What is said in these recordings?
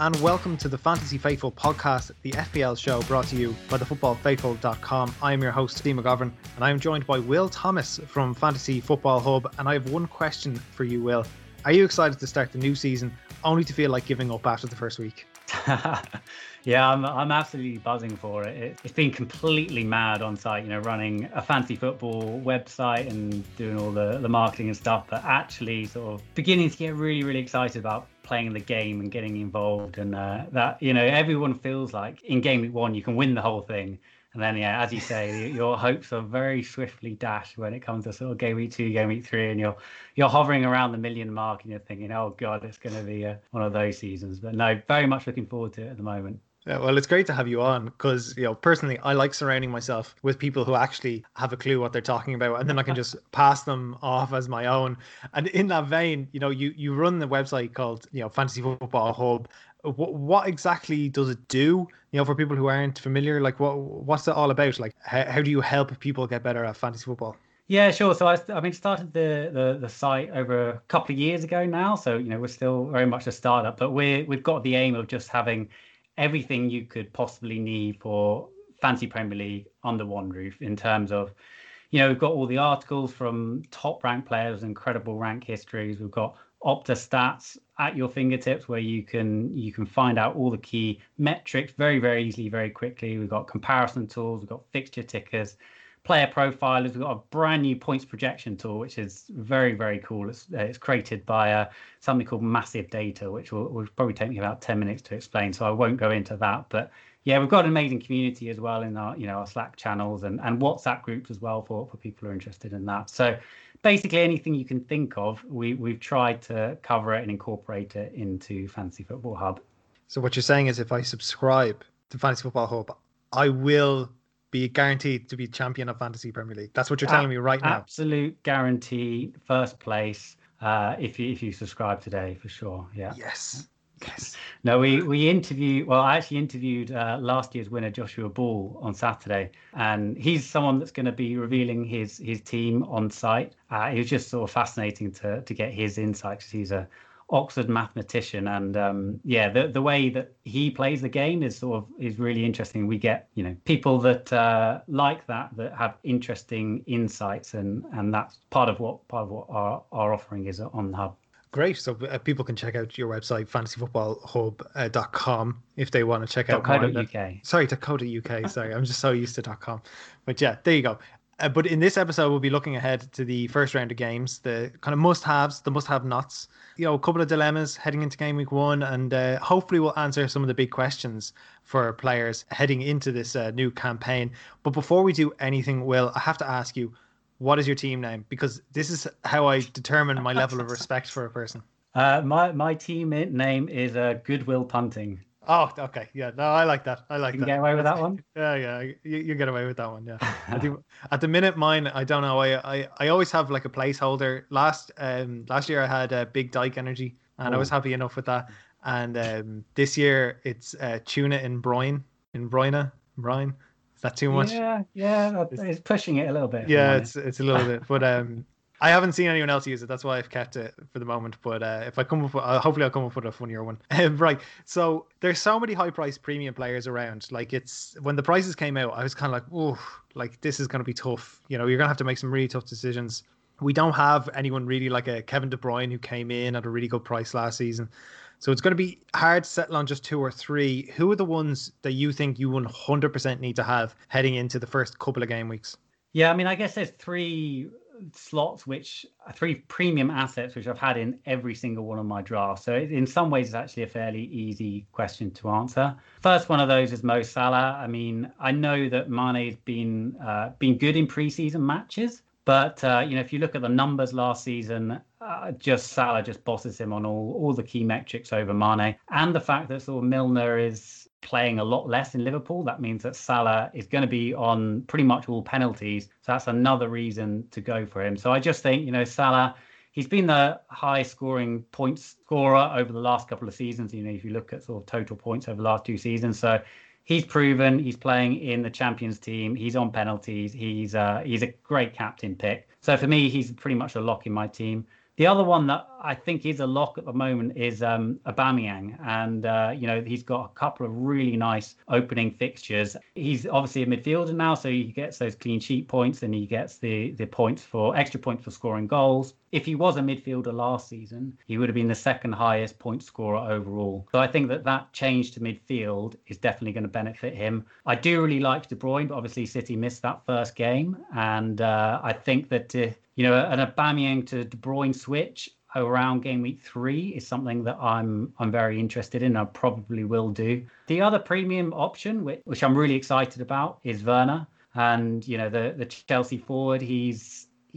and welcome to the Fantasy Faithful podcast, the FPL show brought to you by thefootballfaithful.com. I am your host, Steve McGovern, and I am joined by Will Thomas from Fantasy Football Hub. And I have one question for you, Will. Are you excited to start the new season, only to feel like giving up after the first week? Yeah, I'm absolutely buzzing for it. It's been completely mad on site, you know, running a fantasy football website and doing all the marketing and stuff, but actually sort of beginning to get really, really excited about playing the game and getting involved. And that, you know, everyone feels like in game week one, you can win the whole thing. And then, yeah, as you say, your hopes are very swiftly dashed when it comes to sort of game week two, game week three, and you're hovering around the million mark and you're thinking, oh, God, it's going to be one of those seasons. But no, very much looking forward to it at the moment. Yeah, well, it's great to have you on because, you know, personally, I like surrounding myself with people who actually have a clue what they're talking about, and then I can just pass them off as my own. And in that vein, you know, you run the website called, you know, Fantasy Football Hub. What exactly does it do, you know, for people who aren't familiar? Like, what's it all about? Like, how do you help people get better at fantasy football? Yeah, sure. So I started the site over a couple of years ago now. So, you know, we're still very much a startup, but we've got the aim of just having everything you could possibly need for fantasy Premier League under one roof in terms of, you know, we've got all the articles from top ranked players, incredible rank histories. We've got Opta stats at your fingertips where you can find out all the key metrics very, very easily, very quickly. We've got comparison tools, we've got fixture tickers, player profilers. We've got a brand new points projection tool, which is very, very cool. It's created by something called Massive Data, which will probably take me about 10 minutes to explain, so I won't go into that. But yeah, we've got an amazing community as well in our, you know, our Slack channels and WhatsApp groups as well for people who are interested in that. So basically anything you can think of, we've tried to cover it and incorporate it into Fantasy Football Hub. So what you're saying is if I subscribe to Fantasy Football Hub, I will be guaranteed to be champion of Fantasy Premier League. That's what you're telling me right now. Absolute guarantee, first place, if you subscribe today, for sure. Yeah. Yes. No, we interviewed. Well, I actually interviewed last year's winner, Joshua Ball, on Saturday, and he's someone that's going to be revealing his team on site. It was just sort of fascinating to get his insights because he's a Oxford mathematician, and the way that he plays the game is really interesting. We get, you know, people that like that have interesting insights, and that's part of what our offering is on the hub. Great. So people can check out your website, fantasyfootballhub.com, if they want to check out .co.uk. Sorry, I'm just so used to .com. But yeah, there you go. But in this episode, we'll be looking ahead to the first round of games, the kind of must-haves, the must-have-nots, you know, a couple of dilemmas heading into game week one, and hopefully we'll answer some of the big questions for players heading into this new campaign. But before we do anything, Will, I have to ask you, what is your team name? Because this is how I determine my level of respect for a person. My team name is Goodwill Punting. Oh, okay. Yeah, no, I like that. You can get away with that one? Yeah. You get away with that one, yeah. I do. At the minute, mine, I don't know. I always have like a placeholder. Last year I had Big Dyke Energy, and I was happy enough with that. And this year it's Tuna in Brine. Brine. Is that too much? Yeah, it's pushing it a little bit. Yeah, it's a little bit. But I haven't seen anyone else use it. That's why I've kept it for the moment. But if I come up with, hopefully I'll come up with a funnier one. Right. So there's so many high-priced premium players around. Like, it's when the prices came out, I was kind of like, oh, like this is going to be tough. You know, you're going to have to make some really tough decisions. We don't have anyone really like a Kevin De Bruyne who came in at a really good price last season. So it's going to be hard to settle on just two or three. Who are the ones that you think you 100% need to have heading into the first couple of game weeks? Yeah, I mean, I guess there's three premium assets, which I've had in every single one of my drafts. So in some ways, it's actually a fairly easy question to answer. First one of those is Mo Salah. I mean, I know that Mane's been good in preseason matches. But, you know, if you look at the numbers last season, Salah just bosses him on all the key metrics over Mane. And the fact that sort of Milner is playing a lot less in Liverpool, that means that Salah is going to be on pretty much all penalties. So that's another reason to go for him. So I just think, you know, Salah, he's been the high scoring point scorer over the last couple of seasons. You know, if you look at sort of total points over the last two seasons. So he's proven he's playing in the Champions team. He's on penalties. He's a great captain pick. So for me, he's pretty much a lock in my team. The other one that I think is a lock at the moment is Aubameyang. And, you know, he's got a couple of really nice opening fixtures. He's obviously a midfielder now, so he gets those clean sheet points and he gets the points for extra points for scoring goals. If he was a midfielder last season, he would have been the second highest point scorer overall. So I think that that change to midfield is definitely going to benefit him. I do really like De Bruyne, but obviously City missed that first game. And I think that, you know, an Aubameyang to De Bruyne switch around game week 3 is something that I'm very interested in. I probably will do. The other premium option, which I'm really excited about, is Werner. And, you know, the Chelsea forward,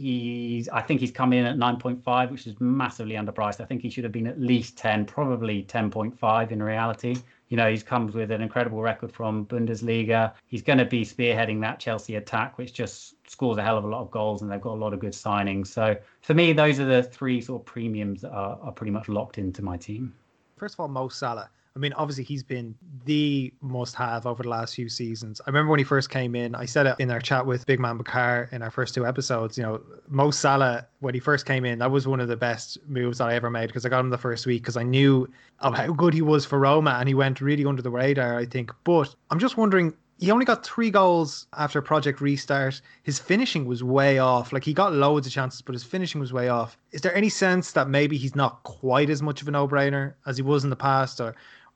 I think he's come in at 9.5, which is massively underpriced. I think he should have been at least 10, probably 10.5 in reality. You know, he's comes with an incredible record from Bundesliga. He's going to be spearheading that Chelsea attack, which just scores a hell of a lot of goals, and they've got a lot of good signings. So for me, those are the three sort of premiums that are pretty much locked into my team. First of all, Mo Salah. I mean, obviously, he's been the must-have over the last few seasons. I remember when he first came in, I said it in our chat with Big Man Bakar in our first 2 episodes, you know, Mo Salah, when he first came in, that was one of the best moves that I ever made, because I got him the first week because I knew of how good he was for Roma, and he went really under the radar, I think. But I'm just wondering, he only got 3 goals after Project Restart. His finishing was way off. Like, he got loads of chances, but his finishing was way off. Is there any sense that maybe he's not quite as much of a no-brainer as he was in the past,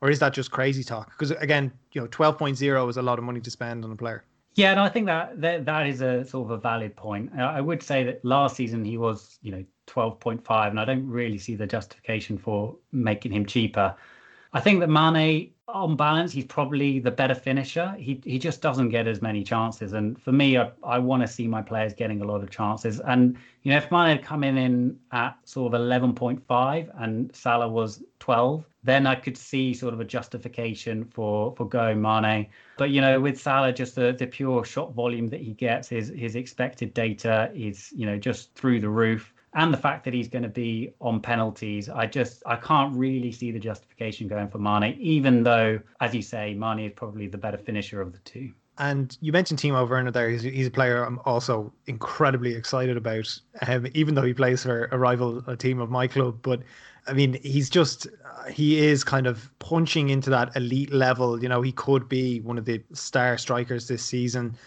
or is that just crazy talk? Because, again, you know, 12.0 is a lot of money to spend on a player. Yeah, and no, I think that is a sort of a valid point. I would say that last season he was, you know, 12.5, and I don't really see the justification for making him cheaper. I think that Mane, on balance, he's probably the better finisher. He just doesn't get as many chances. And for me, I want to see my players getting a lot of chances. And, you know, if Mane had come in at sort of 11.5 and Salah was 12, then I could see sort of a justification for going Mane. But, you know, with Salah, just the pure shot volume that he gets, his expected data is, you know, just through the roof. And the fact that he's going to be on penalties, I can't really see the justification going for Mane, even though, as you say, Mane is probably the better finisher of the two. And you mentioned Timo Werner there. He's a player I'm also incredibly excited about, even though he plays for a rival team of my club. But, I mean, he is kind of punching into that elite level. You know, he could be one of the star strikers this season.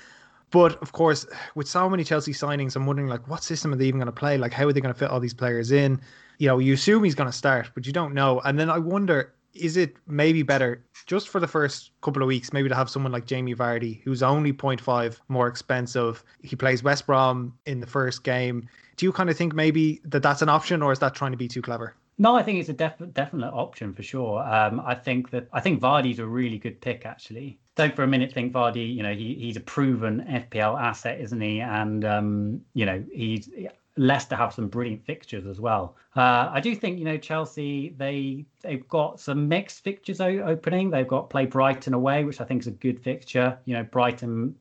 But, of course, with so many Chelsea signings, I'm wondering, like, what system are they even going to play? Like, how are they going to fit all these players in? You know, you assume he's going to start, but you don't know. And then I wonder, is it maybe better just for the first couple of weeks, maybe to have someone like Jamie Vardy, who's only 0.5 more expensive? He plays West Brom in the first game. Do you kind of think maybe that that's an option, or is that trying to be too clever? No, I think it's a definite option for sure. I think Vardy's a really good pick, actually. Don't for a minute think Vardy, you know, he's a proven FPL asset, isn't he? And, you know, he's Leicester have some brilliant fixtures as well. I do think, you know, Chelsea, they've got some mixed fixtures opening. They've got play Brighton away, which I think is a good fixture. You know, Brighton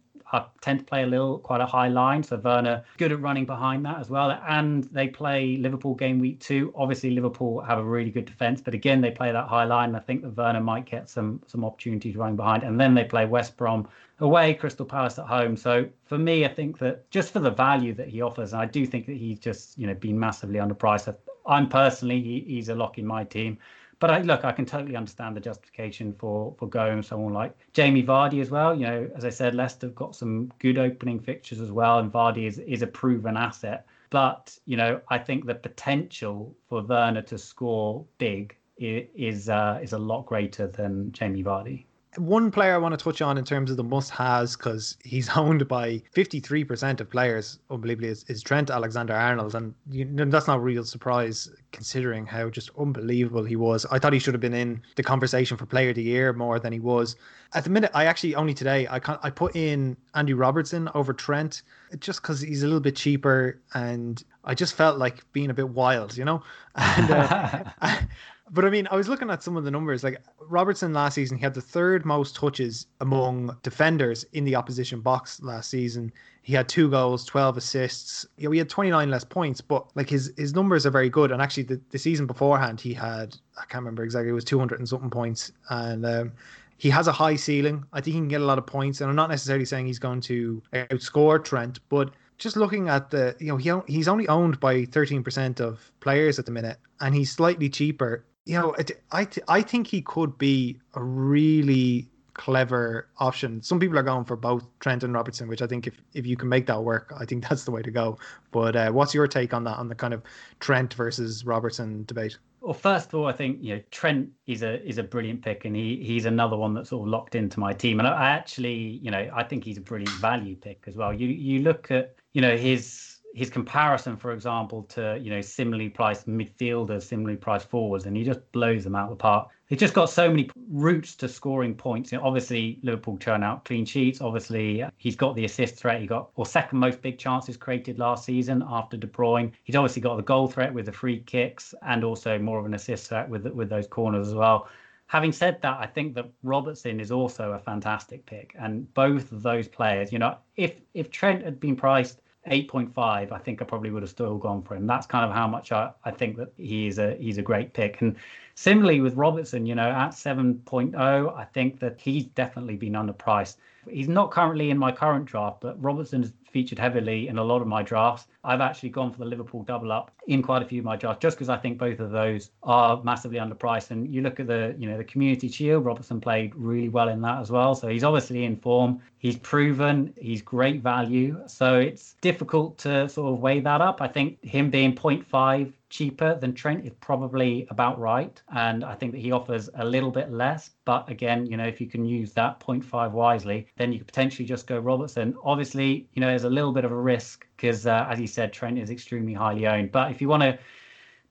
tend to play quite a high line. So Werner, good at running behind that as well. And they play Liverpool game week 2. Obviously, Liverpool have a really good defence. But again, they play that high line. I think that Werner might get some opportunities running behind. And then they play West Brom away, Crystal Palace at home. So for me, I think that just for the value that he offers, and I do think that he's just, you know, been massively underpriced. I'm personally, he's a lock in my team. But I can totally understand the justification for going someone like Jamie Vardy as well. You know, as I said, Leicester have got some good opening fixtures as well, and Vardy is a proven asset. But, you know, I think the potential for Werner to score big is a lot greater than Jamie Vardy. One player I want to touch on in terms of the must-haves, because he's owned by 53% of players, unbelievably, is Trent Alexander-Arnold. And, you know, that's not a real surprise considering how just unbelievable he was. I thought he should have been in the conversation for Player of the Year more than he was. At the minute, I actually, only today, I put in Andy Robertson over Trent just because he's a little bit cheaper, and I just felt like being a bit wild, you know? And, but I mean, I was looking at some of the numbers. Like Robertson last season, he had the 3rd most touches among defenders in the opposition box last season. He had 2 goals, 12 assists. You know, he had 29 less points, but like his numbers are very good. And actually, the season beforehand, he had, I can't remember exactly, it was 200 and something points. And he has a high ceiling. I think he can get a lot of points. And I'm not necessarily saying he's going to outscore Trent, but just looking at the, you know, he's only owned by 13% of players at the minute, and he's slightly cheaper. You know, I think he could be a really clever option. Some people are going for both Trent and Robertson, which I think if you can make that work, I think that's the way to go. But what's your take on that, on the kind of Trent versus Robertson debate? Well, first of all, I think, you know, Trent is a brilliant pick, and he's another one that's sort of locked into my team. And I actually, you know, I think he's a brilliant value pick as well. You look at, you know, his comparison, for example, to, you know, similarly priced midfielders, similarly priced forwards, and he just blows them out of the park. He's just got so many routes to scoring points. You know, obviously, Liverpool churn out clean sheets. Obviously, he's got the assist threat. He got, or second most big chances created last season after De Bruyne. He's obviously got the goal threat with the free kicks, and also more of an assist threat with those corners as well. Having said that, I think that Robertson is also a fantastic pick. And both of those players, you know, if Trent had been priced 8.5, I think I probably would have still gone for him. That's kind of how much I think that he's a great pick. And similarly with Robertson, you know, at 7.0, I think that he's definitely been underpriced. He's not currently in my current draft, but Robertson has featured heavily in a lot of my drafts. I've actually gone for the Liverpool double up in quite a few of my drafts, just because I think both of those are massively underpriced. And you look at the, you know, the Community Shield, Robertson played really well in that as well. So he's obviously in form. He's proven. He's great value. So it's difficult to sort of weigh that up. I think him being 0.5 cheaper than Trent is probably about right, and I think that he offers a little bit less. But again, you know, if you can use that 0.5 wisely, then you could potentially just go Robertson. Obviously, you know, there's a little bit of a risk because, as you said, Trent is extremely highly owned. But if you want to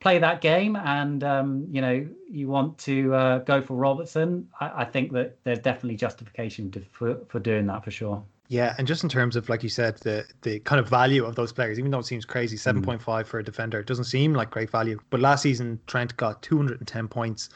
play that game and you know, you want to go for Robertson, I think that there's definitely justification for doing that for sure. Yeah, and just in terms of, like you said, the kind of value of those players, even though it seems crazy, 7.5 for a defender, it doesn't seem like great value. But last season, Trent got 210 points,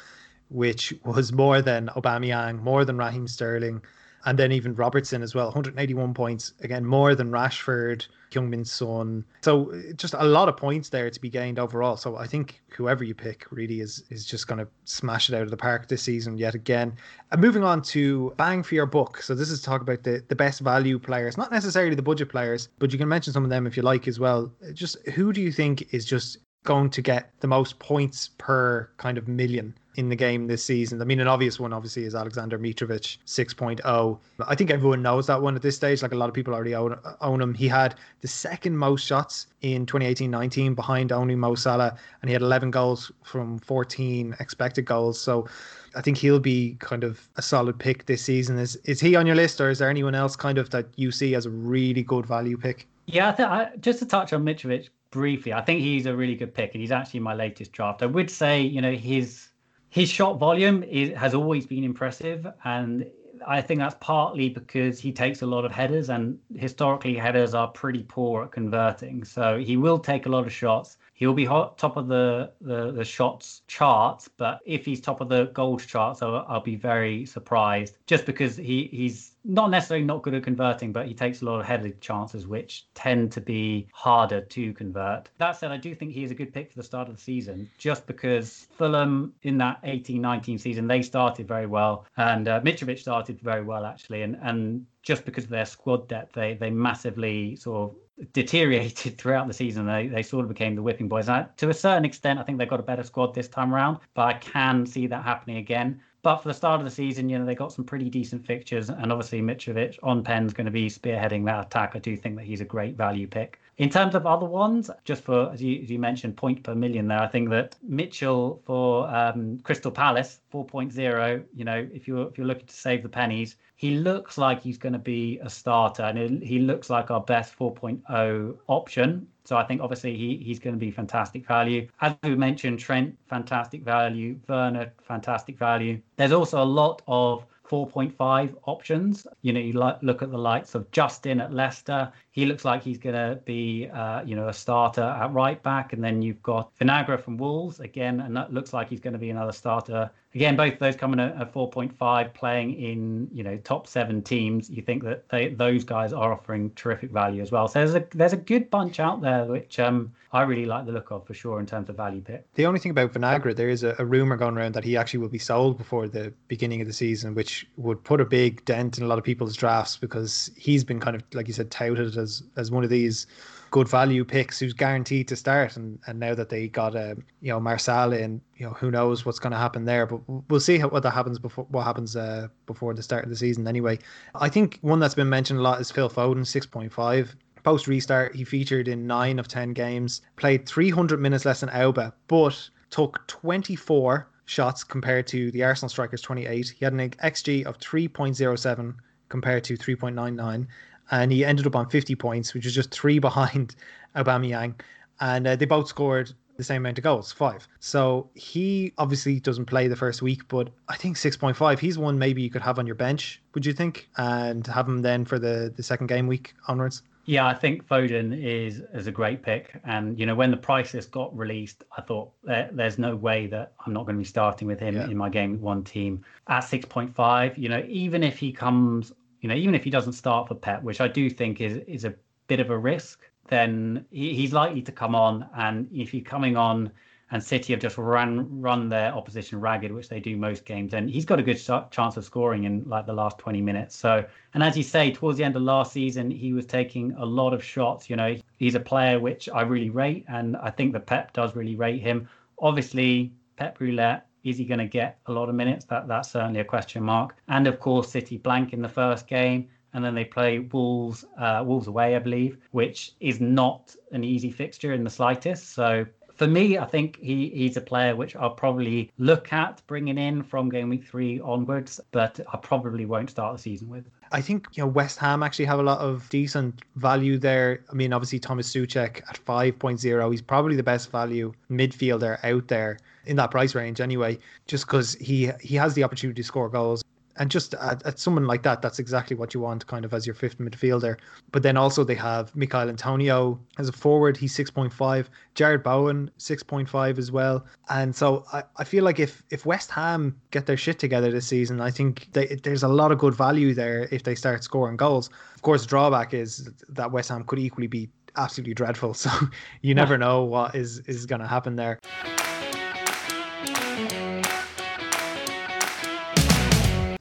which was more than Aubameyang, more than Raheem Sterling, and then even Robertson as well, 181 points, again, more than Rashford, Heung-min Son. So just a lot of points there to be gained overall. So I think whoever you pick really is just going to smash it out of the park this season yet again. And moving on to bang for your buck. So this is talk about the best value players, not necessarily the budget players, but you can mention some of them if you like as well. Just who do you think is just going to get the most points per kind of million in the game this season? I mean, an obvious one obviously is Alexander Mitrovic, 6.0. I think everyone knows that one at this stage. Like, a lot of people already own him. He had the second most shots in 2018-19 behind only Mo Salah, and he had 11 goals from 14 expected goals. So I think he'll be kind of a solid pick this season. Is he on your list, or is there anyone else kind of that you see as a really good value pick? Yeah, just to touch on Mitrovic briefly, I think he's a really good pick, and he's actually in my latest draft. I would say, you know, his shot volume has always been impressive, and I think that's partly because he takes a lot of headers, and historically headers are pretty poor at converting. So he will take a lot of shots. He'll be top of the shots charts, but if he's top of the goals charts, I'll be very surprised, just because he's not necessarily not good at converting, but he takes a lot of headed chances, which tend to be harder to convert. That said, I do think he is a good pick for the start of the season, just because Fulham in that 18-19 season, they started very well, and Mitrovic started very well actually, and just because of their squad depth, they massively sort of deteriorated throughout the season. They sort of became the whipping boys. And to a certain extent, I think they got a better squad this time around, but I can see that happening again. But for the start of the season, you know, they got some pretty decent fixtures, and obviously Mitrovic on pen's going to be spearheading that attack. I do think that he's a great value pick. In terms of other ones, just for, as you mentioned, point per million there, I think that Mitchell for Crystal Palace, 4.0, you know, if you're looking to save the pennies, he looks like he's going to be a starter, and he looks like our best 4.0 option. So I think obviously he's going to be fantastic value. As we mentioned, Trent, fantastic value. Werner, fantastic value. There's also a lot of 4.5 options. You know, you look at the likes of Justin at Leicester. He looks like he's going to be, you know, a starter at right back. And then you've got Vinagre from Wolves again, and that looks like he's going to be another starter Again, both those come in at 4.5, playing in, you know, top seven teams. You think that those guys are offering terrific value as well. So there's a good bunch out there, which I really like the look of for sure in terms of value pick. The only thing about Vinagre, there is a rumor going around that he actually will be sold before the beginning of the season, which would put a big dent in a lot of people's drafts, because he's been kind of, like you said, touted as one of these good value picks who's guaranteed to start, and now that they got Marsala in, who knows what's going to happen there, but we'll see what happens before the start of the season anyway. I think one that's been mentioned a lot is Phil Foden, 6.5. post restart he featured in 9 of 10 games, played 300 minutes less than Auba, but took 24 shots compared to the Arsenal strikers 28. He had an XG of 3.07 compared to 3.99, and he ended up on 50 points, which is just 3 behind Aubameyang. And they both scored the same amount of goals, 5. So he obviously doesn't play the first week, but I think 6.5, he's one maybe you could have on your bench, would you think? And have him then for the second game week onwards? Yeah, I think Foden is a great pick. And, when the price list got released, I thought there's no way that I'm not going to be starting with him in my game one team. At 6.5, even if he comes... even if he doesn't start for Pep, which I do think is a bit of a risk, then he's likely to come on. And if he's coming on and City have just run their opposition ragged, which they do most games, then he's got a good chance of scoring in like the last 20 minutes. So, and as you say, towards the end of last season, he was taking a lot of shots. He's a player which I really rate, and I think that Pep does really rate him. Obviously, Pep Roulette. Is he going to get a lot of minutes? That's certainly a question mark. And of course, City blank in the first game, and then they play Wolves away, I believe, which is not an easy fixture in the slightest. So for me, I think he's a player which I'll probably look at bringing in from game week 3 onwards, but I probably won't start the season with. I think West Ham actually have a lot of decent value there. I mean, obviously Tomáš Souček at 5.0, he's probably the best value midfielder out there in that price range anyway, just because he has the opportunity to score goals. And just at someone like that, that's exactly what you want kind of as your fifth midfielder. But then also they have Mikhail Antonio as a forward. He's 6.5. Jared Bowen, 6.5 as well. And so I feel like if West Ham get their shit together this season, I think there's a lot of good value there if they start scoring goals. Of course, the drawback is that West Ham could equally be absolutely dreadful. So you never know what is going to happen there.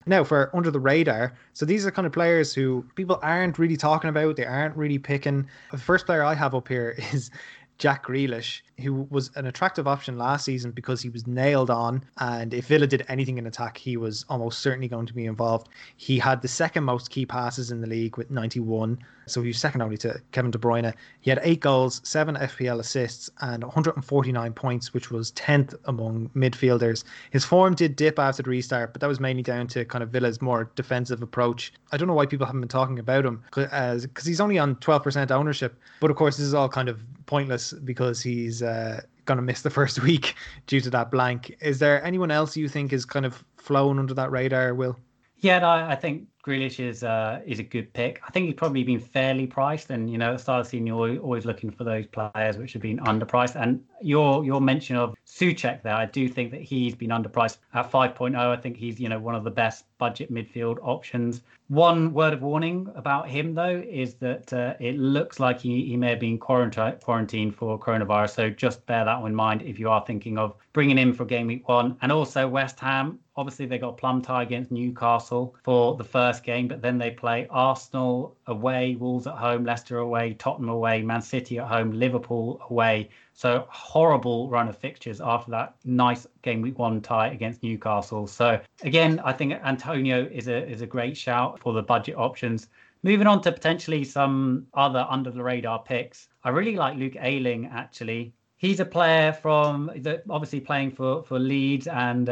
Now for under the radar, so these are kind of players who people aren't really talking about, they aren't really picking. The first player I have up here is Jack Grealish, who was an attractive option last season because he was nailed on, and if Villa did anything in attack, he was almost certainly going to be involved. He had the second most key passes in the league with 91, so he was second only to Kevin De Bruyne. He had 8 goals, 7 FPL assists, and 149 points, which was 10th among midfielders. His form did dip after the restart, but that was mainly down to kind of Villa's more defensive approach. I don't know why people haven't been talking about him, because he's only on 12% ownership, but of course this is all kind of pointless because he's going to miss the first week due to that blank. Is there anyone else you think is kind of flown under that radar, Will? Yeah, no, I think Grealish is a good pick. I think he's probably been fairly priced, and at the start of the season you're always looking for those players which have been underpriced. And your mention of Souček there, I do think that he's been underpriced at 5.0. I think he's one of the best budget midfield options. One word of warning about him though is that it looks like he may have been quarantined for coronavirus, so just bear that one in mind if you are thinking of bringing him for game week 1. And also West Ham, obviously they got a plum tie against Newcastle for the first game, but then they play Arsenal away, Wolves at home, Leicester away, Tottenham away, Man City at home, Liverpool away. So horrible run of fixtures after that nice game week 1 tie against Newcastle. So again, I think Antonio is a great shout for the budget options. Moving on to potentially some other under the radar picks. I really like Luke Ayling actually. He's a player obviously playing for Leeds, and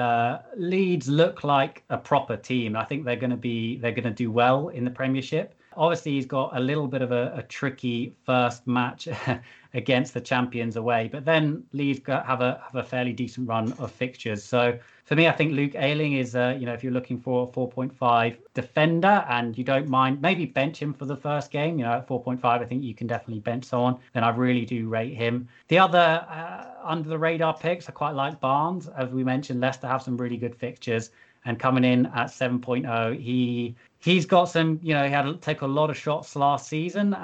Leeds look like a proper team. I think they're going to do well in the Premiership. Obviously, he's got a little bit of a tricky first match against the champions away, but then Leeds have a fairly decent run of fixtures. So for me, I think Luke Ayling is, if you're looking for a 4.5 defender and you don't mind, maybe bench him for the first game. At 4.5, I think you can definitely bench someone. Then I really do rate him. The other under the radar picks, I quite like Barnes. As we mentioned, Leicester have some really good fixtures. And coming in at 7.0, he's got some, he had to take a lot of shots last season.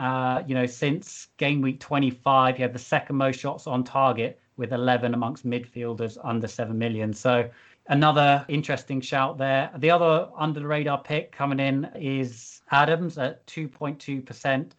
Since game week 25, he had the second most shots on target with 11 amongst midfielders under 7 million. So another interesting shout there. The other under the radar pick coming in is Adams at 2.2%,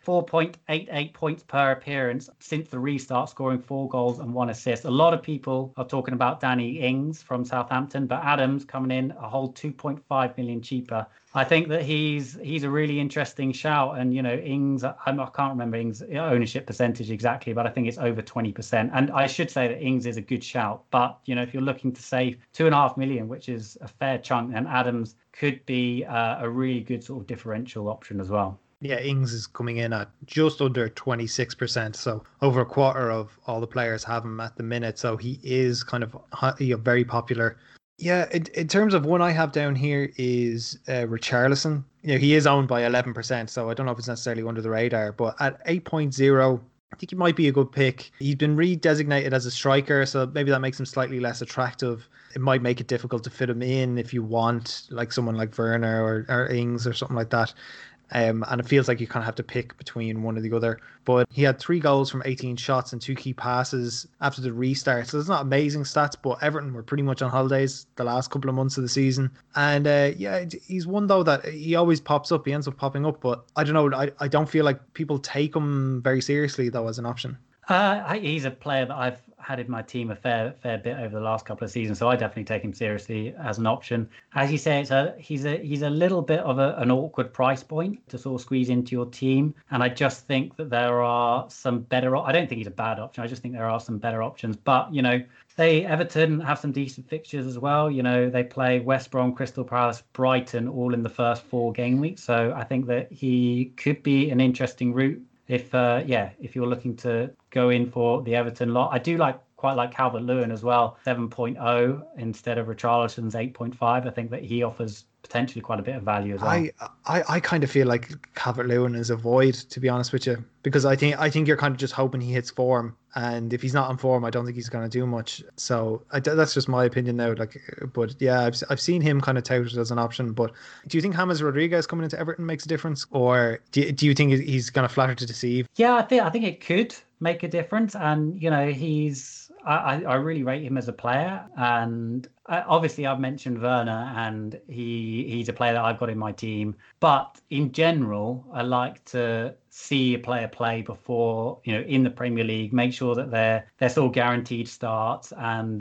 4.88 points per appearance since the restart, scoring 4 goals and 1 assist. A lot of people are talking about Danny Ings from Southampton, but Adams coming in a whole 2.5 million cheaper. I think that he's a really interesting shout. And, Ings, I can't remember Ings' ownership percentage exactly, but I think it's over 20%. And I should say that Ings is a good shout. But, if you're looking to save 2.5 million, which is a fair chunk, and Adams could be a really good sort of differential option as well. Yeah, Ings is coming in at just under 26%, so over a quarter of all the players have him at the minute, so he is kind of very popular. Yeah, in terms of one I have down here is Richarlison. He is owned by 11%, so I don't know if it's necessarily under the radar, but at 8.0, I think he might be a good pick. He's been redesignated as a striker, so maybe that makes him slightly less attractive. It might make it difficult to fit him in if you want like someone like Werner or Ings or something like that. And it feels like you kind of have to pick between one or the other. But he had 3 goals from 18 shots and 2 key passes after the restart. So it's not amazing stats, but Everton were pretty much on holidays the last couple of months of the season. And he's one, though, that he always pops up. He ends up popping up. But I don't know. I don't feel like people take him very seriously, though, as an option. He's a player that I've had in my team a fair bit over the last couple of seasons, so I definitely take him seriously as an option. As you say, he's a little bit of an awkward price point to sort of squeeze into your team, and I just think that there are some better. I don't think he's a bad option. I just think there are some better options. But Everton have some decent fixtures as well. They play West Brom, Crystal Palace, Brighton, all in the first 4 game weeks. So I think that he could be an interesting route. If you're looking to go in for the Everton lot. I do quite like Calvert-Lewin as well, 7.0 instead of Richarlison's 8.5. I think that he offers potentially quite a bit of value as well. I kind of feel like Calvert-Lewin is a void, to be honest with you, because I think you're kind of just hoping he hits form, and if he's not on form, I don't think he's going to do much. So that's just my opinion now. I've seen him kind of touted as an option. But do you think James Rodríguez coming into Everton makes a difference, or do you think he's going to flatter to deceive? Yeah, I think it could make a difference, and I really rate him as a player, and obviously I've mentioned Werner, and he's a player that I've got in my team. But in general, I like to see a player play before, in the Premier League, make sure that they're sort of guaranteed starts, and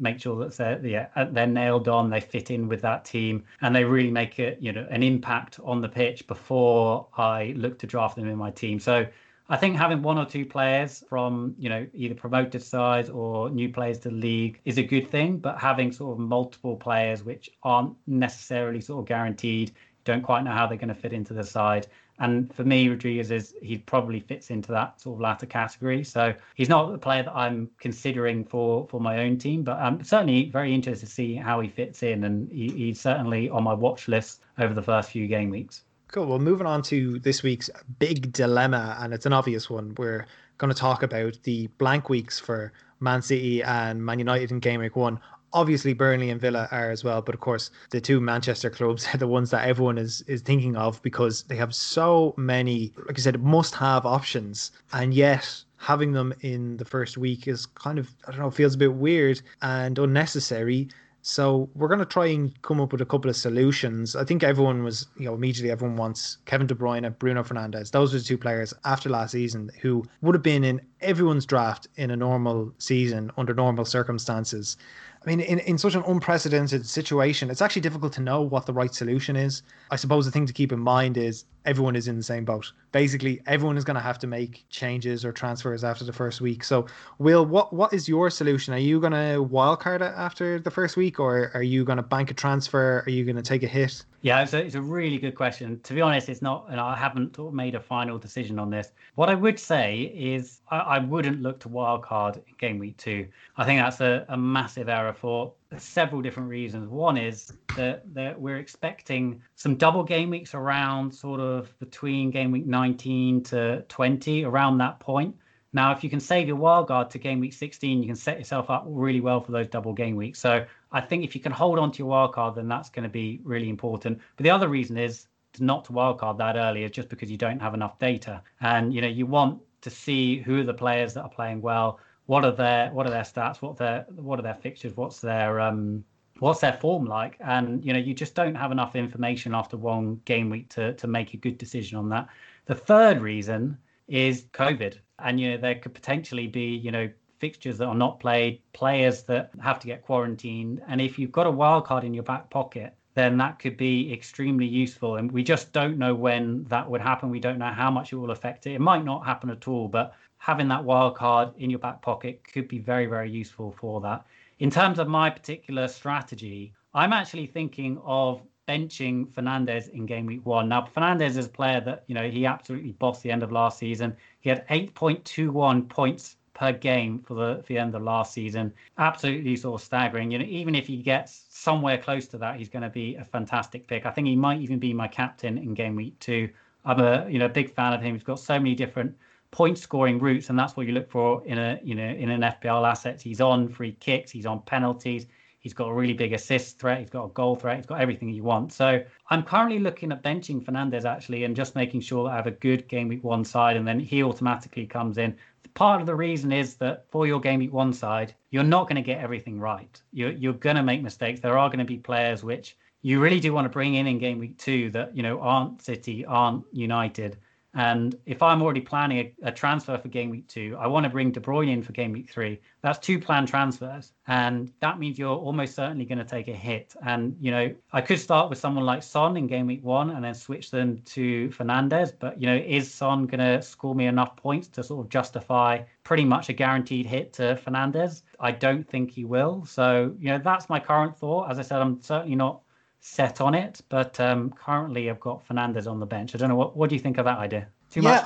make sure that they're nailed on, they fit in with that team, and they really make it an impact on the pitch before I look to draft them in my team. So I think having 1 or 2 players from, either promoted sides or new players to the league is a good thing, but having sort of multiple players which aren't necessarily sort of guaranteed, don't quite know how they're going to fit into the side. And for me, Rodríguez he probably fits into that sort of latter category. So he's not a player that I'm considering for my own team, but I'm certainly very interested to see how he fits in. And he's certainly on my watch list over the first few game weeks. Cool. Well, moving on to this week's big dilemma, and it's an obvious one. We're going to talk about the blank weeks for Man City and Man United in Game Week 1. Obviously, Burnley and Villa are as well, but of course, the two Manchester clubs are the ones that everyone is thinking of because they have so many, like I said, must-have options, and yet having them in the first week is kind of, I don't know, feels a bit weird and unnecessary. So we're going to try and come up with a couple of solutions. I think everyone was, immediately everyone wants Kevin De Bruyne and Bruno Fernandes. Those are the two players after last season who would have been in everyone's draft in a normal season under normal circumstances. I mean, in such an unprecedented situation, it's actually difficult to know what the right solution is. I suppose the thing to keep in mind is everyone is in the same boat. Basically, everyone is going to have to make changes or transfers after the first week. So, Will, what is your solution? Are you going to wildcard it after the first week, or are you going to bank a transfer? Are you going to take a hit? Yeah, it's a really good question. To be honest, it's not, and I haven't made a final decision on this. What I would say is I wouldn't look to wildcard in game week two. I think that's a massive error for several different reasons. One is that we're expecting some double game weeks around sort of between game week 19 to 20, around that point. Now, if you can save your wild card to game week 16, you can set yourself up really well for those double game weeks. So I think if you can hold on to your wild card, then that's going to be really important. But the other reason is not to wild card that early is just because you don't have enough data. And, you know, you want to see who are the players that are playing well. What are their stats? What are their fixtures? What's their form like? And, you know, you just don't have enough information after one game week to make a good decision on that. The third reason is COVID. And, you know, there could potentially be, you know, fixtures that are not played, players that have to get quarantined. And if you've got a wild card in your back pocket, then that could be extremely useful. And we just don't know when that would happen. We don't know how much it will affect it. It might not happen at all, but having that wild card in your back pocket could be very, very useful for that. In terms of my particular strategy, I'm actually thinking of benching Fernandes in game week one. Now, Fernandes is a player that, you know, he absolutely bossed the end of last season. He had 8.21 points per game for the end of last season. Absolutely sort of staggering. You know, even if he gets somewhere close to that, he's going to be a fantastic pick. I think he might even be my captain in game week two. I'm a big fan of him. He's got so many different point scoring routes, and that's what you look for in an FPL asset. He's on free kicks, he's on penalties, he's got a really big assist threat, he's got a goal threat, he's got everything you want. So I'm currently looking at benching Fernandes actually, and just making sure that I have a good game week one side, and then he automatically comes in. Part of the reason is that for your game week one side, you're not going to get everything right. You're going to make mistakes. There are going to be players which you really do want to bring in game week two that, you know, aren't City, aren't United. And if I'm already planning a transfer for game week two, I want to bring De Bruyne in for game week three. That's two planned transfers. And that means you're almost certainly going to take a hit. And, you know, I could start with someone like Son in game week one and then switch them to Fernandes. But, you know, is Son going to score me enough points to sort of justify pretty much a guaranteed hit to Fernandes? I don't think he will. So, you know, that's my current thought. As I said, I'm certainly not set on it, but currently I've got Fernandes on the bench. I don't know, what do you think of that idea? Too much?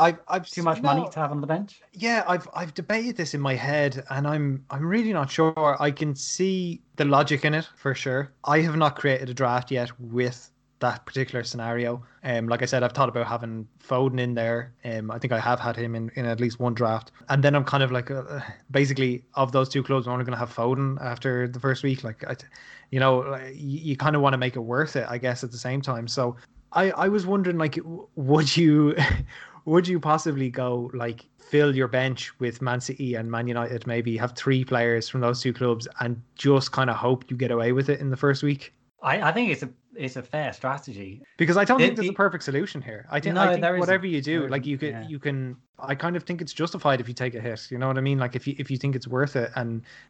Money to have on the bench? Yeah, I've debated this in my head, and I'm really not sure. I can see the logic in it for sure. I have not created a draft yet with that particular scenario. Like I said, I've thought about having Foden in there. I think I have had him in at least one draft. And then I'm kind of like, basically, of those two clubs, I'm only going to have Foden after the first week. Like, you kind of want to make it worth it, I guess, at the same time. So I was wondering, like, would you possibly go, like, fill your bench with Man City and Man United, maybe have three players from those two clubs and just kind of hope you get away with it in the first week? I think it's a fair strategy, because I don't think there's a perfect solution here. I think whatever you do, like you can. I kind of think it's justified if you take a hit. You know what I mean? Like if you think it's worth it,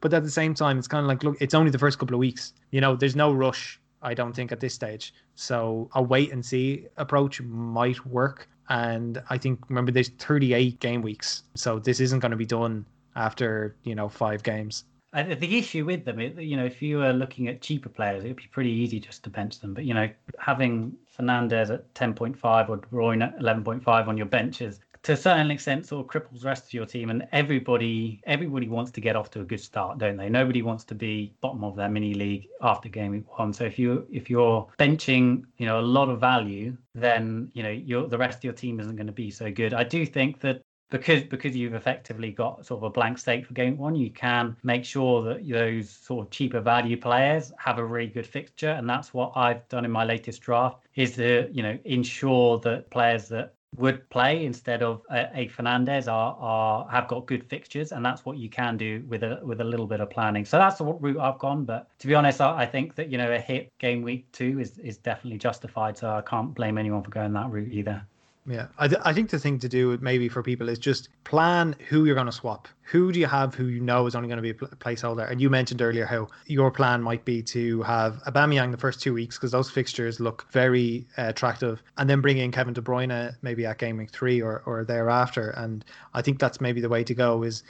but at the same time, it's kind of like, look, it's only the first couple of weeks. You know, there's no rush, I don't think, at this stage. So a wait and see approach might work. And I think, remember, there's 38 game weeks, so this isn't going to be done after, you know, 5 games. The issue with them, you know, if you were looking at cheaper players, it would be pretty easy just to bench them. But, you know, having Fernandes at 10.5 or De Bruyne at 11.5 on your benches, to a certain extent, sort of cripples the rest of your team. And everybody wants to get off to a good start, don't they? Nobody wants to be bottom of their mini league after game week one. So if you're benching, you know, a lot of value, then, you know, the rest of your team isn't going to be so good. I do think that, because you've effectively got sort of a blank slate for game one, you can make sure that those sort of cheaper value players have a really good fixture. And that's what I've done in my latest draft, is to, you know, ensure that players that would play instead of a Fernandes have got good fixtures. And that's what you can do with a little bit of planning. So that's the route I've gone. But to be honest, I think that, you know, a hit game week two is definitely justified. So I can't blame anyone for going that route either. Yeah, I think the thing to do maybe for people is just plan who you're going to swap. Who do you have who you know is only going to be a placeholder? And you mentioned earlier how your plan might be to have Aubameyang the first 2 weeks because those fixtures look very attractive, and then bring in Kevin De Bruyne maybe at game week 3 or thereafter. And I think that's maybe the way to go is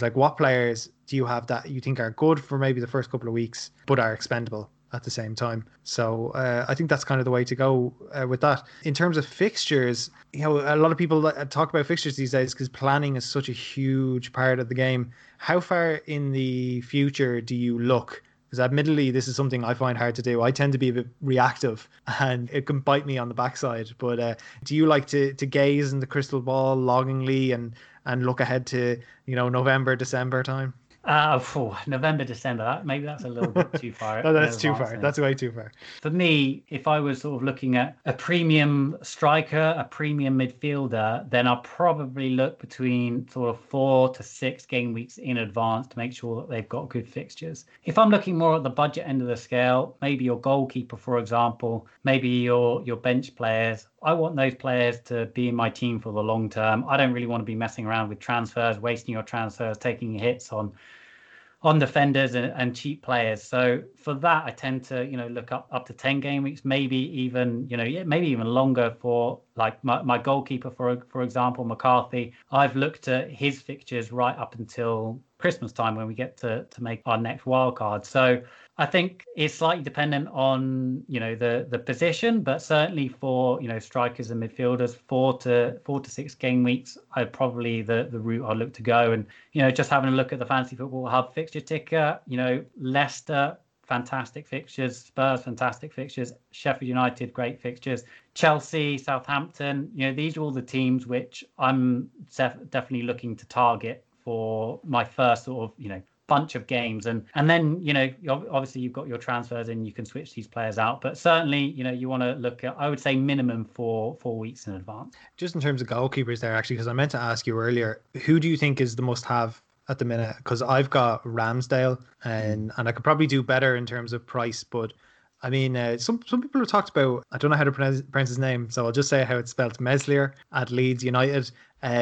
like, what players do you have that you think are good for maybe the first couple of weeks but are expendable at the same time? So I think that's kind of the way to go with that. In terms of fixtures, you know, a lot of people talk about fixtures these days because planning is such a huge part of the game. How far in the future do you look? Because admittedly, this is something I find hard to do. I tend to be a bit reactive and it can bite me on the backside. But do you like to gaze in the crystal ball longingly and look ahead to, you know, November, December time? November, December, maybe that's a little bit too far. No, that's too far. That's way too far. For me, if I was sort of looking at a premium striker, a premium midfielder, then I'll probably look between sort of 4 to 6 game weeks in advance to make sure that they've got good fixtures. If I'm looking more at the budget end of the scale, maybe your goalkeeper, for example, maybe your bench players, I want those players to be in my team for the long term. I don't really want to be messing around with transfers, wasting your transfers, taking hits on defenders and cheap players. So for that, I tend to, you know, look up to 10 game weeks, maybe even, you know, maybe even longer for like my goalkeeper, for example, McCarthy. I've looked at his fixtures right up until Christmas time when we get to make our next wild card. So I think it's slightly dependent on, you know, the position, but certainly for, you know, strikers and midfielders, 4 to 6 game weeks are probably the route I look to go. And, you know, just having a look at the Fantasy Football Hub fixture ticker, you know, Leicester, fantastic fixtures, Spurs, fantastic fixtures, Sheffield United, great fixtures, Chelsea, Southampton, you know, these are all the teams which I'm definitely looking to target for my first sort of, you know, bunch of games. And then, you know, obviously you've got your transfers and you can switch these players out, but certainly, you know, you want to look at, I would say, minimum 4 weeks in advance. Just in terms of goalkeepers there, actually, because I meant to ask you earlier, who do you think is the must have at the minute? Because I've got Ramsdale and I could probably do better in terms of price, but I mean, some people have talked about, I don't know how to pronounce his name, so I'll just say how it's spelled, Meslier at Leeds United,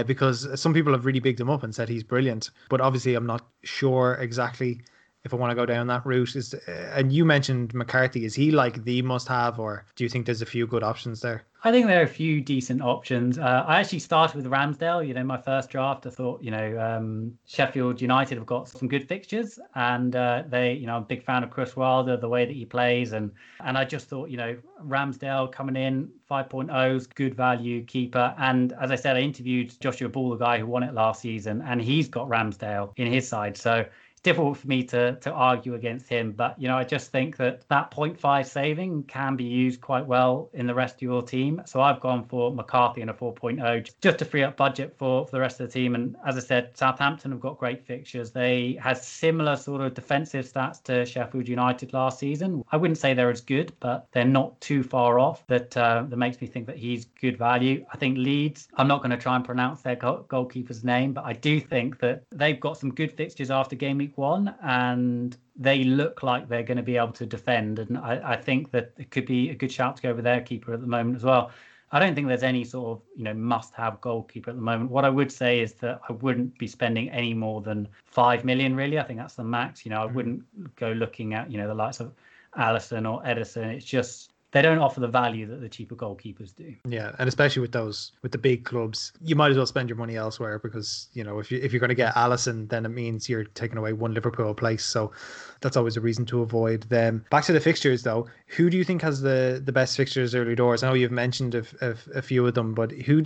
because some people have really bigged him up and said he's brilliant. But obviously, I'm not sure exactly if I want to go down that route. And you mentioned McCarthy. Is he like the must-have, or do you think there's a few good options there? I think there are a few decent options. I actually started with Ramsdale. You know, my first draft, I thought, you know, Sheffield United have got some good fixtures, and they, you know, I'm a big fan of Chris Wilder, the way that he plays, and I just thought, you know, Ramsdale coming in 5.0's good value keeper. And as I said, I interviewed Joshua Ball, the guy who won it last season, and he's got Ramsdale in his side, so difficult for me to argue against him. But, you know, I just think that 0.5 saving can be used quite well in the rest of your team. So I've gone for McCarthy in a 4.0 just to free up budget for the rest of the team. And as I said, Southampton have got great fixtures. They had similar sort of defensive stats to Sheffield United last season. I wouldn't say they're as good, but they're not too far off. That makes me think that he's good value. I think Leeds, I'm not going to try and pronounce their goalkeeper's name, but I do think that they've got some good fixtures after game week one, and they look like they're going to be able to defend, and I think that it could be a good shout to go with their keeper at the moment as well. I don't think there's any sort of, you know, must-have goalkeeper at the moment. What I would say is that I wouldn't be spending any more than 5 million, really. I think that's the max. You know, I wouldn't go looking at, you know, the likes of Alisson or Edison. It's just they don't offer the value that the cheaper goalkeepers do. Yeah, and especially with the big clubs, you might as well spend your money elsewhere, because, you know, if you're going to get Alisson, then it means you're taking away one Liverpool place. So that's always a reason to avoid them. Back to the fixtures, though. Who do you think has the best fixtures early doors? I know you've mentioned a few of them, but who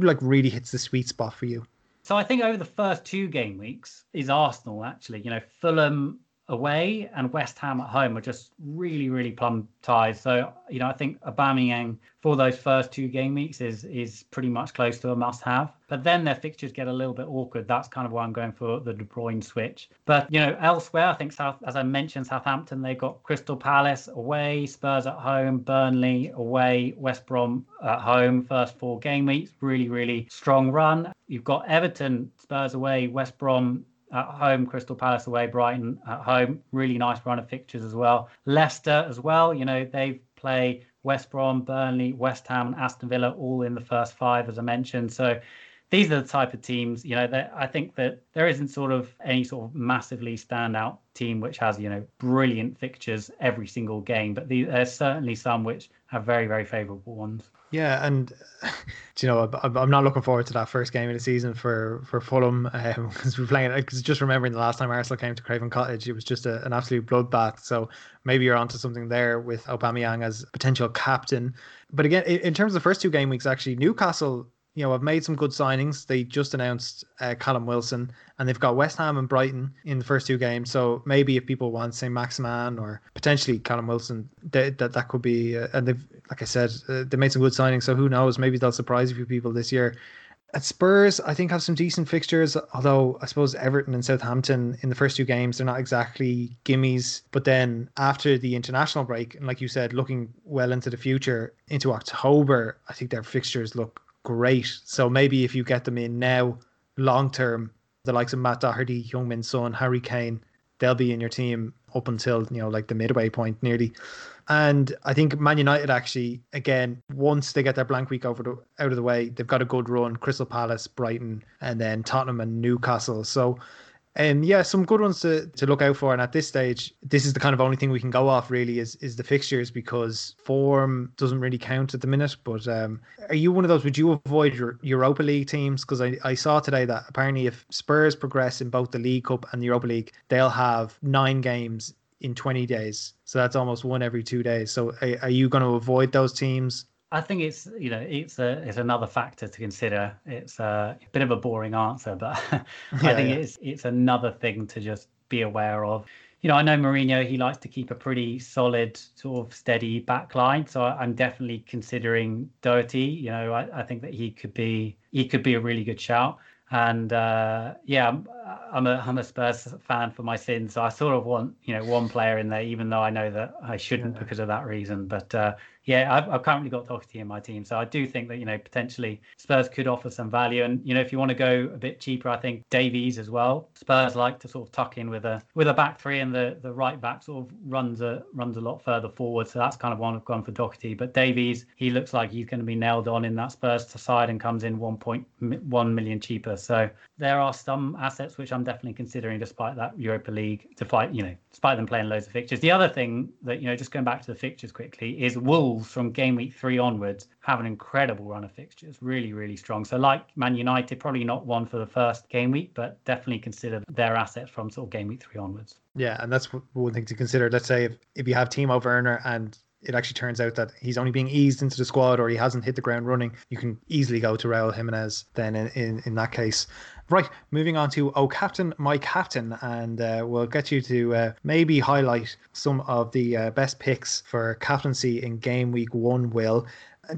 like really hits the sweet spot for you? So I think over the first 2 game weeks is Arsenal, actually. You know, Fulham away and West Ham at home are just really, really plumb ties. So, you know, I think Aubameyang for those first 2 game weeks is pretty much close to a must-have. But then their fixtures get a little bit awkward. That's kind of why I'm going for the De Bruyne switch. But, you know, elsewhere, I think, as I mentioned, Southampton, they've got Crystal Palace away, Spurs at home, Burnley away, West Brom at home, first 4 game weeks. Really, really strong run. You've got Everton, Spurs away, West Brom at home, Crystal Palace away, Brighton at home. Really nice run of fixtures as well. Leicester as well. You know, they play West Brom, Burnley, West Ham, and Aston Villa, all in the first five, as I mentioned. So these are the type of teams, you know, that I think that there isn't sort of any sort of massively standout team which has, you know, brilliant fixtures every single game. But there's certainly some which have very, very favourable ones. Yeah, and, you know, I'm not looking forward to that first game of the season for Fulham, because we're playing it. Because just remembering the last time Arsenal came to Craven Cottage, it was just an absolute bloodbath. So maybe you're onto something there with Aubameyang as potential captain. But again, in terms of the first two game weeks, actually, Newcastle, you know, I've made some good signings. They just announced Callum Wilson, and they've got West Ham and Brighton in the first two games. So maybe if people want Saint-Maximin or potentially Callum Wilson, that could be. And they've, like I said, they made some good signings. So who knows? Maybe they'll surprise a few people this year. At Spurs, I think have some decent fixtures, although I suppose Everton and Southampton in the first two games, they're not exactly gimmies. But then after the international break, and like you said, looking well into the future, into October, I think their fixtures look great. So maybe if you get them in now, long term, the likes of Matt Doherty, Heung-min Son, Harry Kane, they'll be in your team up until, you know, like the midway point nearly. And I think Man United actually, again, once they get their blank week out of the way, they've got a good run. Crystal Palace, Brighton, and then Tottenham and Newcastle. So yeah, some good ones to look out for. And at this stage, this is the kind of only thing we can go off really is the fixtures, because form doesn't really count at the minute. But are you one of those, would you avoid your Europa League teams? Because I saw today that apparently if Spurs progress in both the League Cup and the Europa League, they'll have 9 games in 20 days. So that's almost one every 2 days. So are you going to avoid those teams? I think it's, you know, it's another factor to consider. It's a bit of a boring answer, but it's another thing to just be aware of. You know, I know Mourinho, he likes to keep a pretty solid sort of steady back line. So I'm definitely considering Doherty. You know, I think that he could be a really good shout. And I'm a Spurs fan for my sins, so I sort of want, you know, one player in there, even though I know that I shouldn't because of that reason. But I've currently got Doherty in my team, so I do think that, you know, potentially Spurs could offer some value. And, you know, if you want to go a bit cheaper, I think Davies as well. Spurs like to sort of tuck in with a back three, and the right back sort of runs a lot further forward. So that's kind of one I've gone for Doherty. But Davies, he looks like he's going to be nailed on in that Spurs side and comes in 1.1 million cheaper. So there are some assets which I'm definitely considering, despite that Europa League, despite them playing loads of fixtures. The other thing that, you know, just going back to the fixtures quickly, is Wolves from game week 3 onwards have an incredible run of fixtures, really, really strong. So like Man United, probably not one for the first game week, but definitely consider their assets from sort of game week 3 onwards. Yeah, and that's one thing to consider. Let's say if you have Timo Werner and it actually turns out that he's only being eased into the squad or he hasn't hit the ground running, you can easily go to Raul Jimenez then in that case. Right, moving on to Oh Captain, My Captain, and we'll get you to maybe highlight some of the best picks for captaincy in game week 1, Will.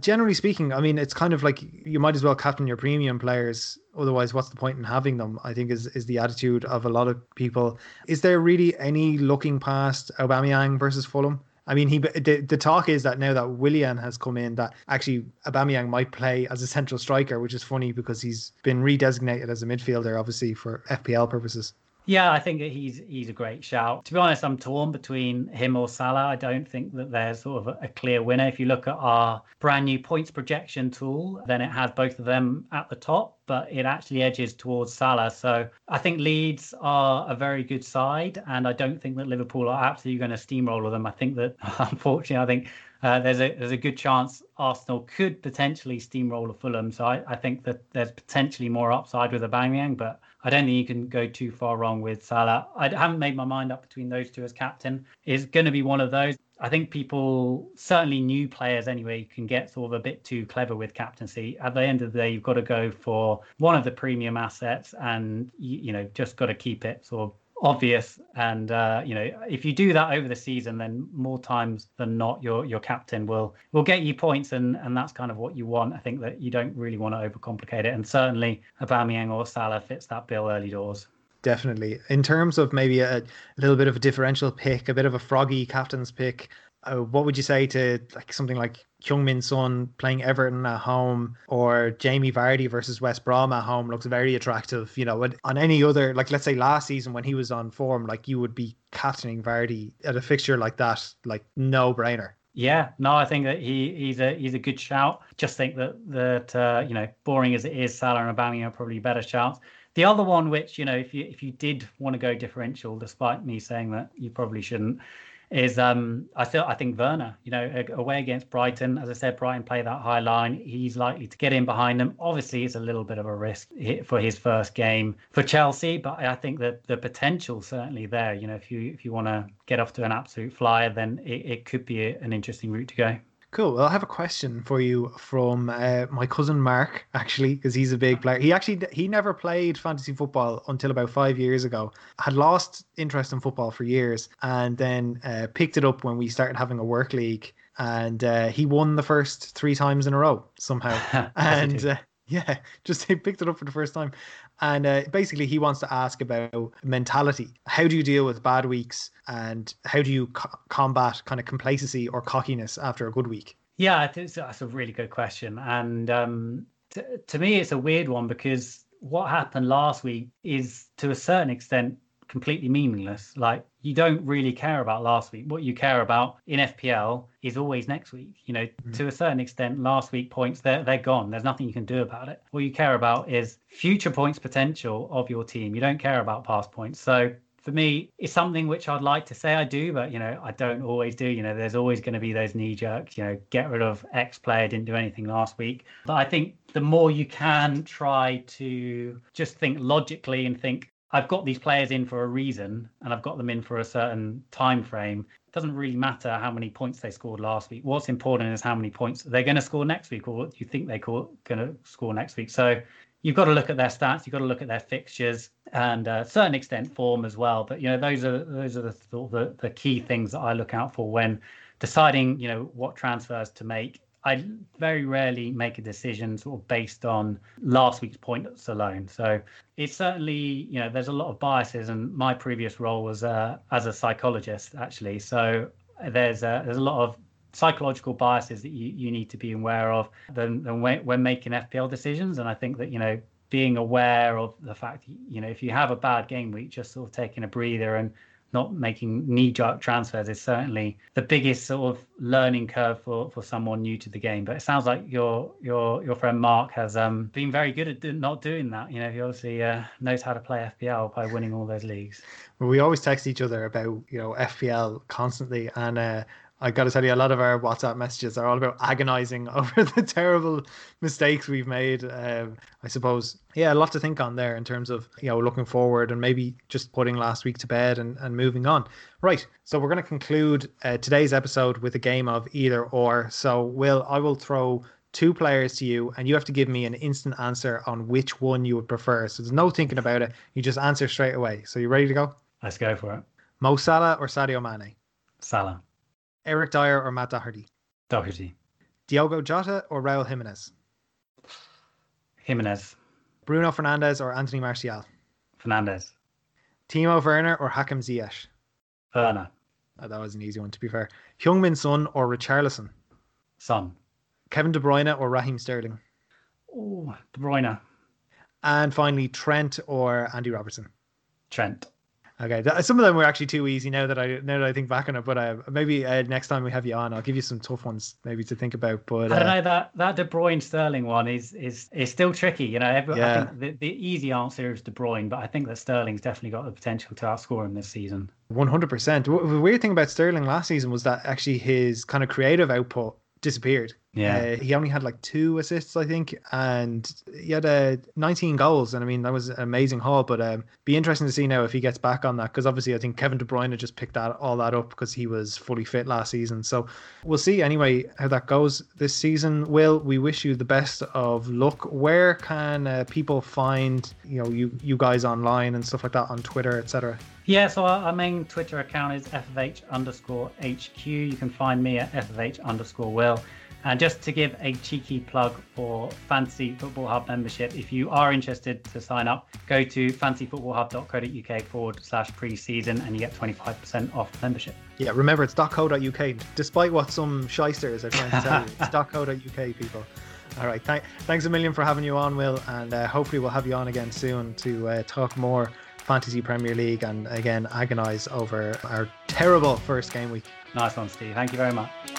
Generally speaking, I mean, it's kind of like you might as well captain your premium players. Otherwise, what's the point in having them? I think is the attitude of a lot of people. Is there really any looking past Aubameyang versus Fulham? I mean, the talk is that now that Willian has come in, that actually Aubameyang might play as a central striker, which is funny because he's been redesignated as a midfielder, obviously, for FPL purposes. Yeah, I think that he's a great shout. To be honest, I'm torn between him or Salah. I don't think that there's sort of a clear winner. If you look at our brand new points projection tool, then it has both of them at the top, but it actually edges towards Salah. So I think Leeds are a very good side, and I don't think that Liverpool are absolutely going to steamroller them. I think that, unfortunately, there's a good chance Arsenal could potentially steamroller Fulham. So I think that there's potentially more upside with Aubameyang, but I don't think you can go too far wrong with Salah. I haven't made my mind up between those two as captain. It's going to be one of those. I think people, certainly new players anyway, can get sort of a bit too clever with captaincy. At the end of the day, you've got to go for one of the premium assets, and, you know, just got to keep it sort of obvious. And you know, if you do that over the season, then more times than not your captain will get you points, and that's kind of what you want. I think that you don't really want to overcomplicate it, and certainly Aubameyang or Salah fits that bill early doors. Definitely. In terms of maybe a little bit of a differential pick, a bit of a froggy captain's pick, what would you say to like something like Heung-min Son playing Everton at home, or Jamie Vardy versus West Brom at home looks very attractive. You know, on any other, like let's say last season when he was on form, like you would be captaining Vardy at a fixture like that, like no brainer. Yeah, no, I think that he's a good shout. Just think that you know, boring as it is, Salah and Aubameyang are probably better shouts. The other one, which, you know, if you did want to go differential, despite me saying that you probably shouldn't, is I think Werner, you know, away against Brighton. As I said, Brighton play that high line. He's likely to get in behind them. Obviously, it's a little bit of a risk for his first game for Chelsea, but I think that the potential certainly there. You know, if you want to get off to an absolute flyer, then it could be an interesting route to go. Cool. Well, I have a question for you from my cousin Mark, actually, because he's a big player. He never played fantasy football until about 5 years ago. Had lost interest in football for years, and then picked it up when we started having a work league. And he won the first 3 times in a row somehow. And he picked it up for the first time. And basically, he wants to ask about mentality. How do you deal with bad weeks, and how do you combat kind of complacency or cockiness after a good week? Yeah, I think that's a really good question. And to me, it's a weird one, because what happened last week is, to a certain extent, completely meaningless. Like, you don't really care about last week. What you care about in FPL is always next week. You know, to a certain extent, last week points, they're gone. There's nothing you can do about it. All you care about is future points potential of your team. You don't care about past points. So for me, it's something which I'd like to say I do, but, you know, I don't always do. You know, there's always going to be those knee jerks, you know, get rid of X player, didn't do anything last week. But I think the more you can try to just think logically and think, I've got these players in for a reason, and I've got them in for a certain time frame. It doesn't really matter how many points they scored last week. What's important is how many points they're going to score next week, or what you think they're going to score next week. So you've got to look at their stats. You've got to look at their fixtures, and to a certain extent form as well. But, you know, those are the key things that I look out for when deciding, you know, what transfers to make. I very rarely make a decision sort of based on last week's points alone. So it's certainly, you know, there's a lot of biases, and my previous role was as a psychologist, actually. So there's a lot of psychological biases that you need to be aware of when making FPL decisions. And I think that, you know, being aware of the fact, you know, if you have a bad game week, just sort of taking a breather and not making knee-jerk transfers is certainly the biggest sort of learning curve for someone new to the game. But it sounds like your friend Mark has been very good at not doing that. You know, he obviously knows how to play FPL by winning all those leagues. Well, we always text each other about, you know, FPL constantly, and I got to tell you, a lot of our WhatsApp messages are all about agonizing over the terrible mistakes we've made. I suppose, yeah, a lot to think on there in terms of, you know, looking forward and maybe just putting last week to bed and moving on. Right. So we're going to conclude today's episode with a game of either or. So, Will, I will throw 2 players to you, and you have to give me an instant answer on which one you would prefer. So there's no thinking about it. You just answer straight away. So you ready to go? Let's go for it. Mo Salah or Sadio Mané? Salah. Eric Dyer or Matt Doherty? Doherty. Diogo Jota or Raul Jimenez? Jimenez. Bruno Fernandes or Anthony Martial? Fernandes. Timo Werner or Hakim Ziyech? Werner. Oh, that was an easy one, to be fair. Heung-min Son or Richarlison? Son. Kevin De Bruyne or Raheem Sterling? Oh, De Bruyne. And finally, Trent or Andy Robertson? Trent. Okay, some of them were actually too easy now that I think back on it, but maybe next time we have you on, I'll give you some tough ones maybe to think about. But I don't know, that De Bruyne Sterling one is still tricky. You know, I think the easy answer is De Bruyne, but I think that Sterling's definitely got the potential to outscore him this season. 100%. The weird thing about Sterling last season was that actually his kind of creative output disappeared. Yeah, he only had like 2 assists, I think, and he had 19 goals, and I mean that was an amazing haul. But be interesting to see now if he gets back on that, because obviously I think Kevin De Bruyne just picked all that up because he was fully fit last season. So we'll see anyway how that goes this season. Will, we wish you the best of luck. Where can people find you guys online and stuff like that, on Twitter, etc.? Yeah, so our main Twitter account is FFH_HQ. You can find me at FFH_Will. And just to give a cheeky plug for Fantasy Football Hub membership, if you are interested to sign up, go to fantasyfootballhub.co.uk /preseason and you get 25% off membership. Yeah, remember, it's .co.uk, despite what some shysters are trying to tell you. It's .co.uk, people. All right, thanks a million for having you on, Will, and hopefully we'll have you on again soon to talk more Fantasy Premier League and, again, agonise over our terrible first game week. Nice one, Steve. Thank you very much.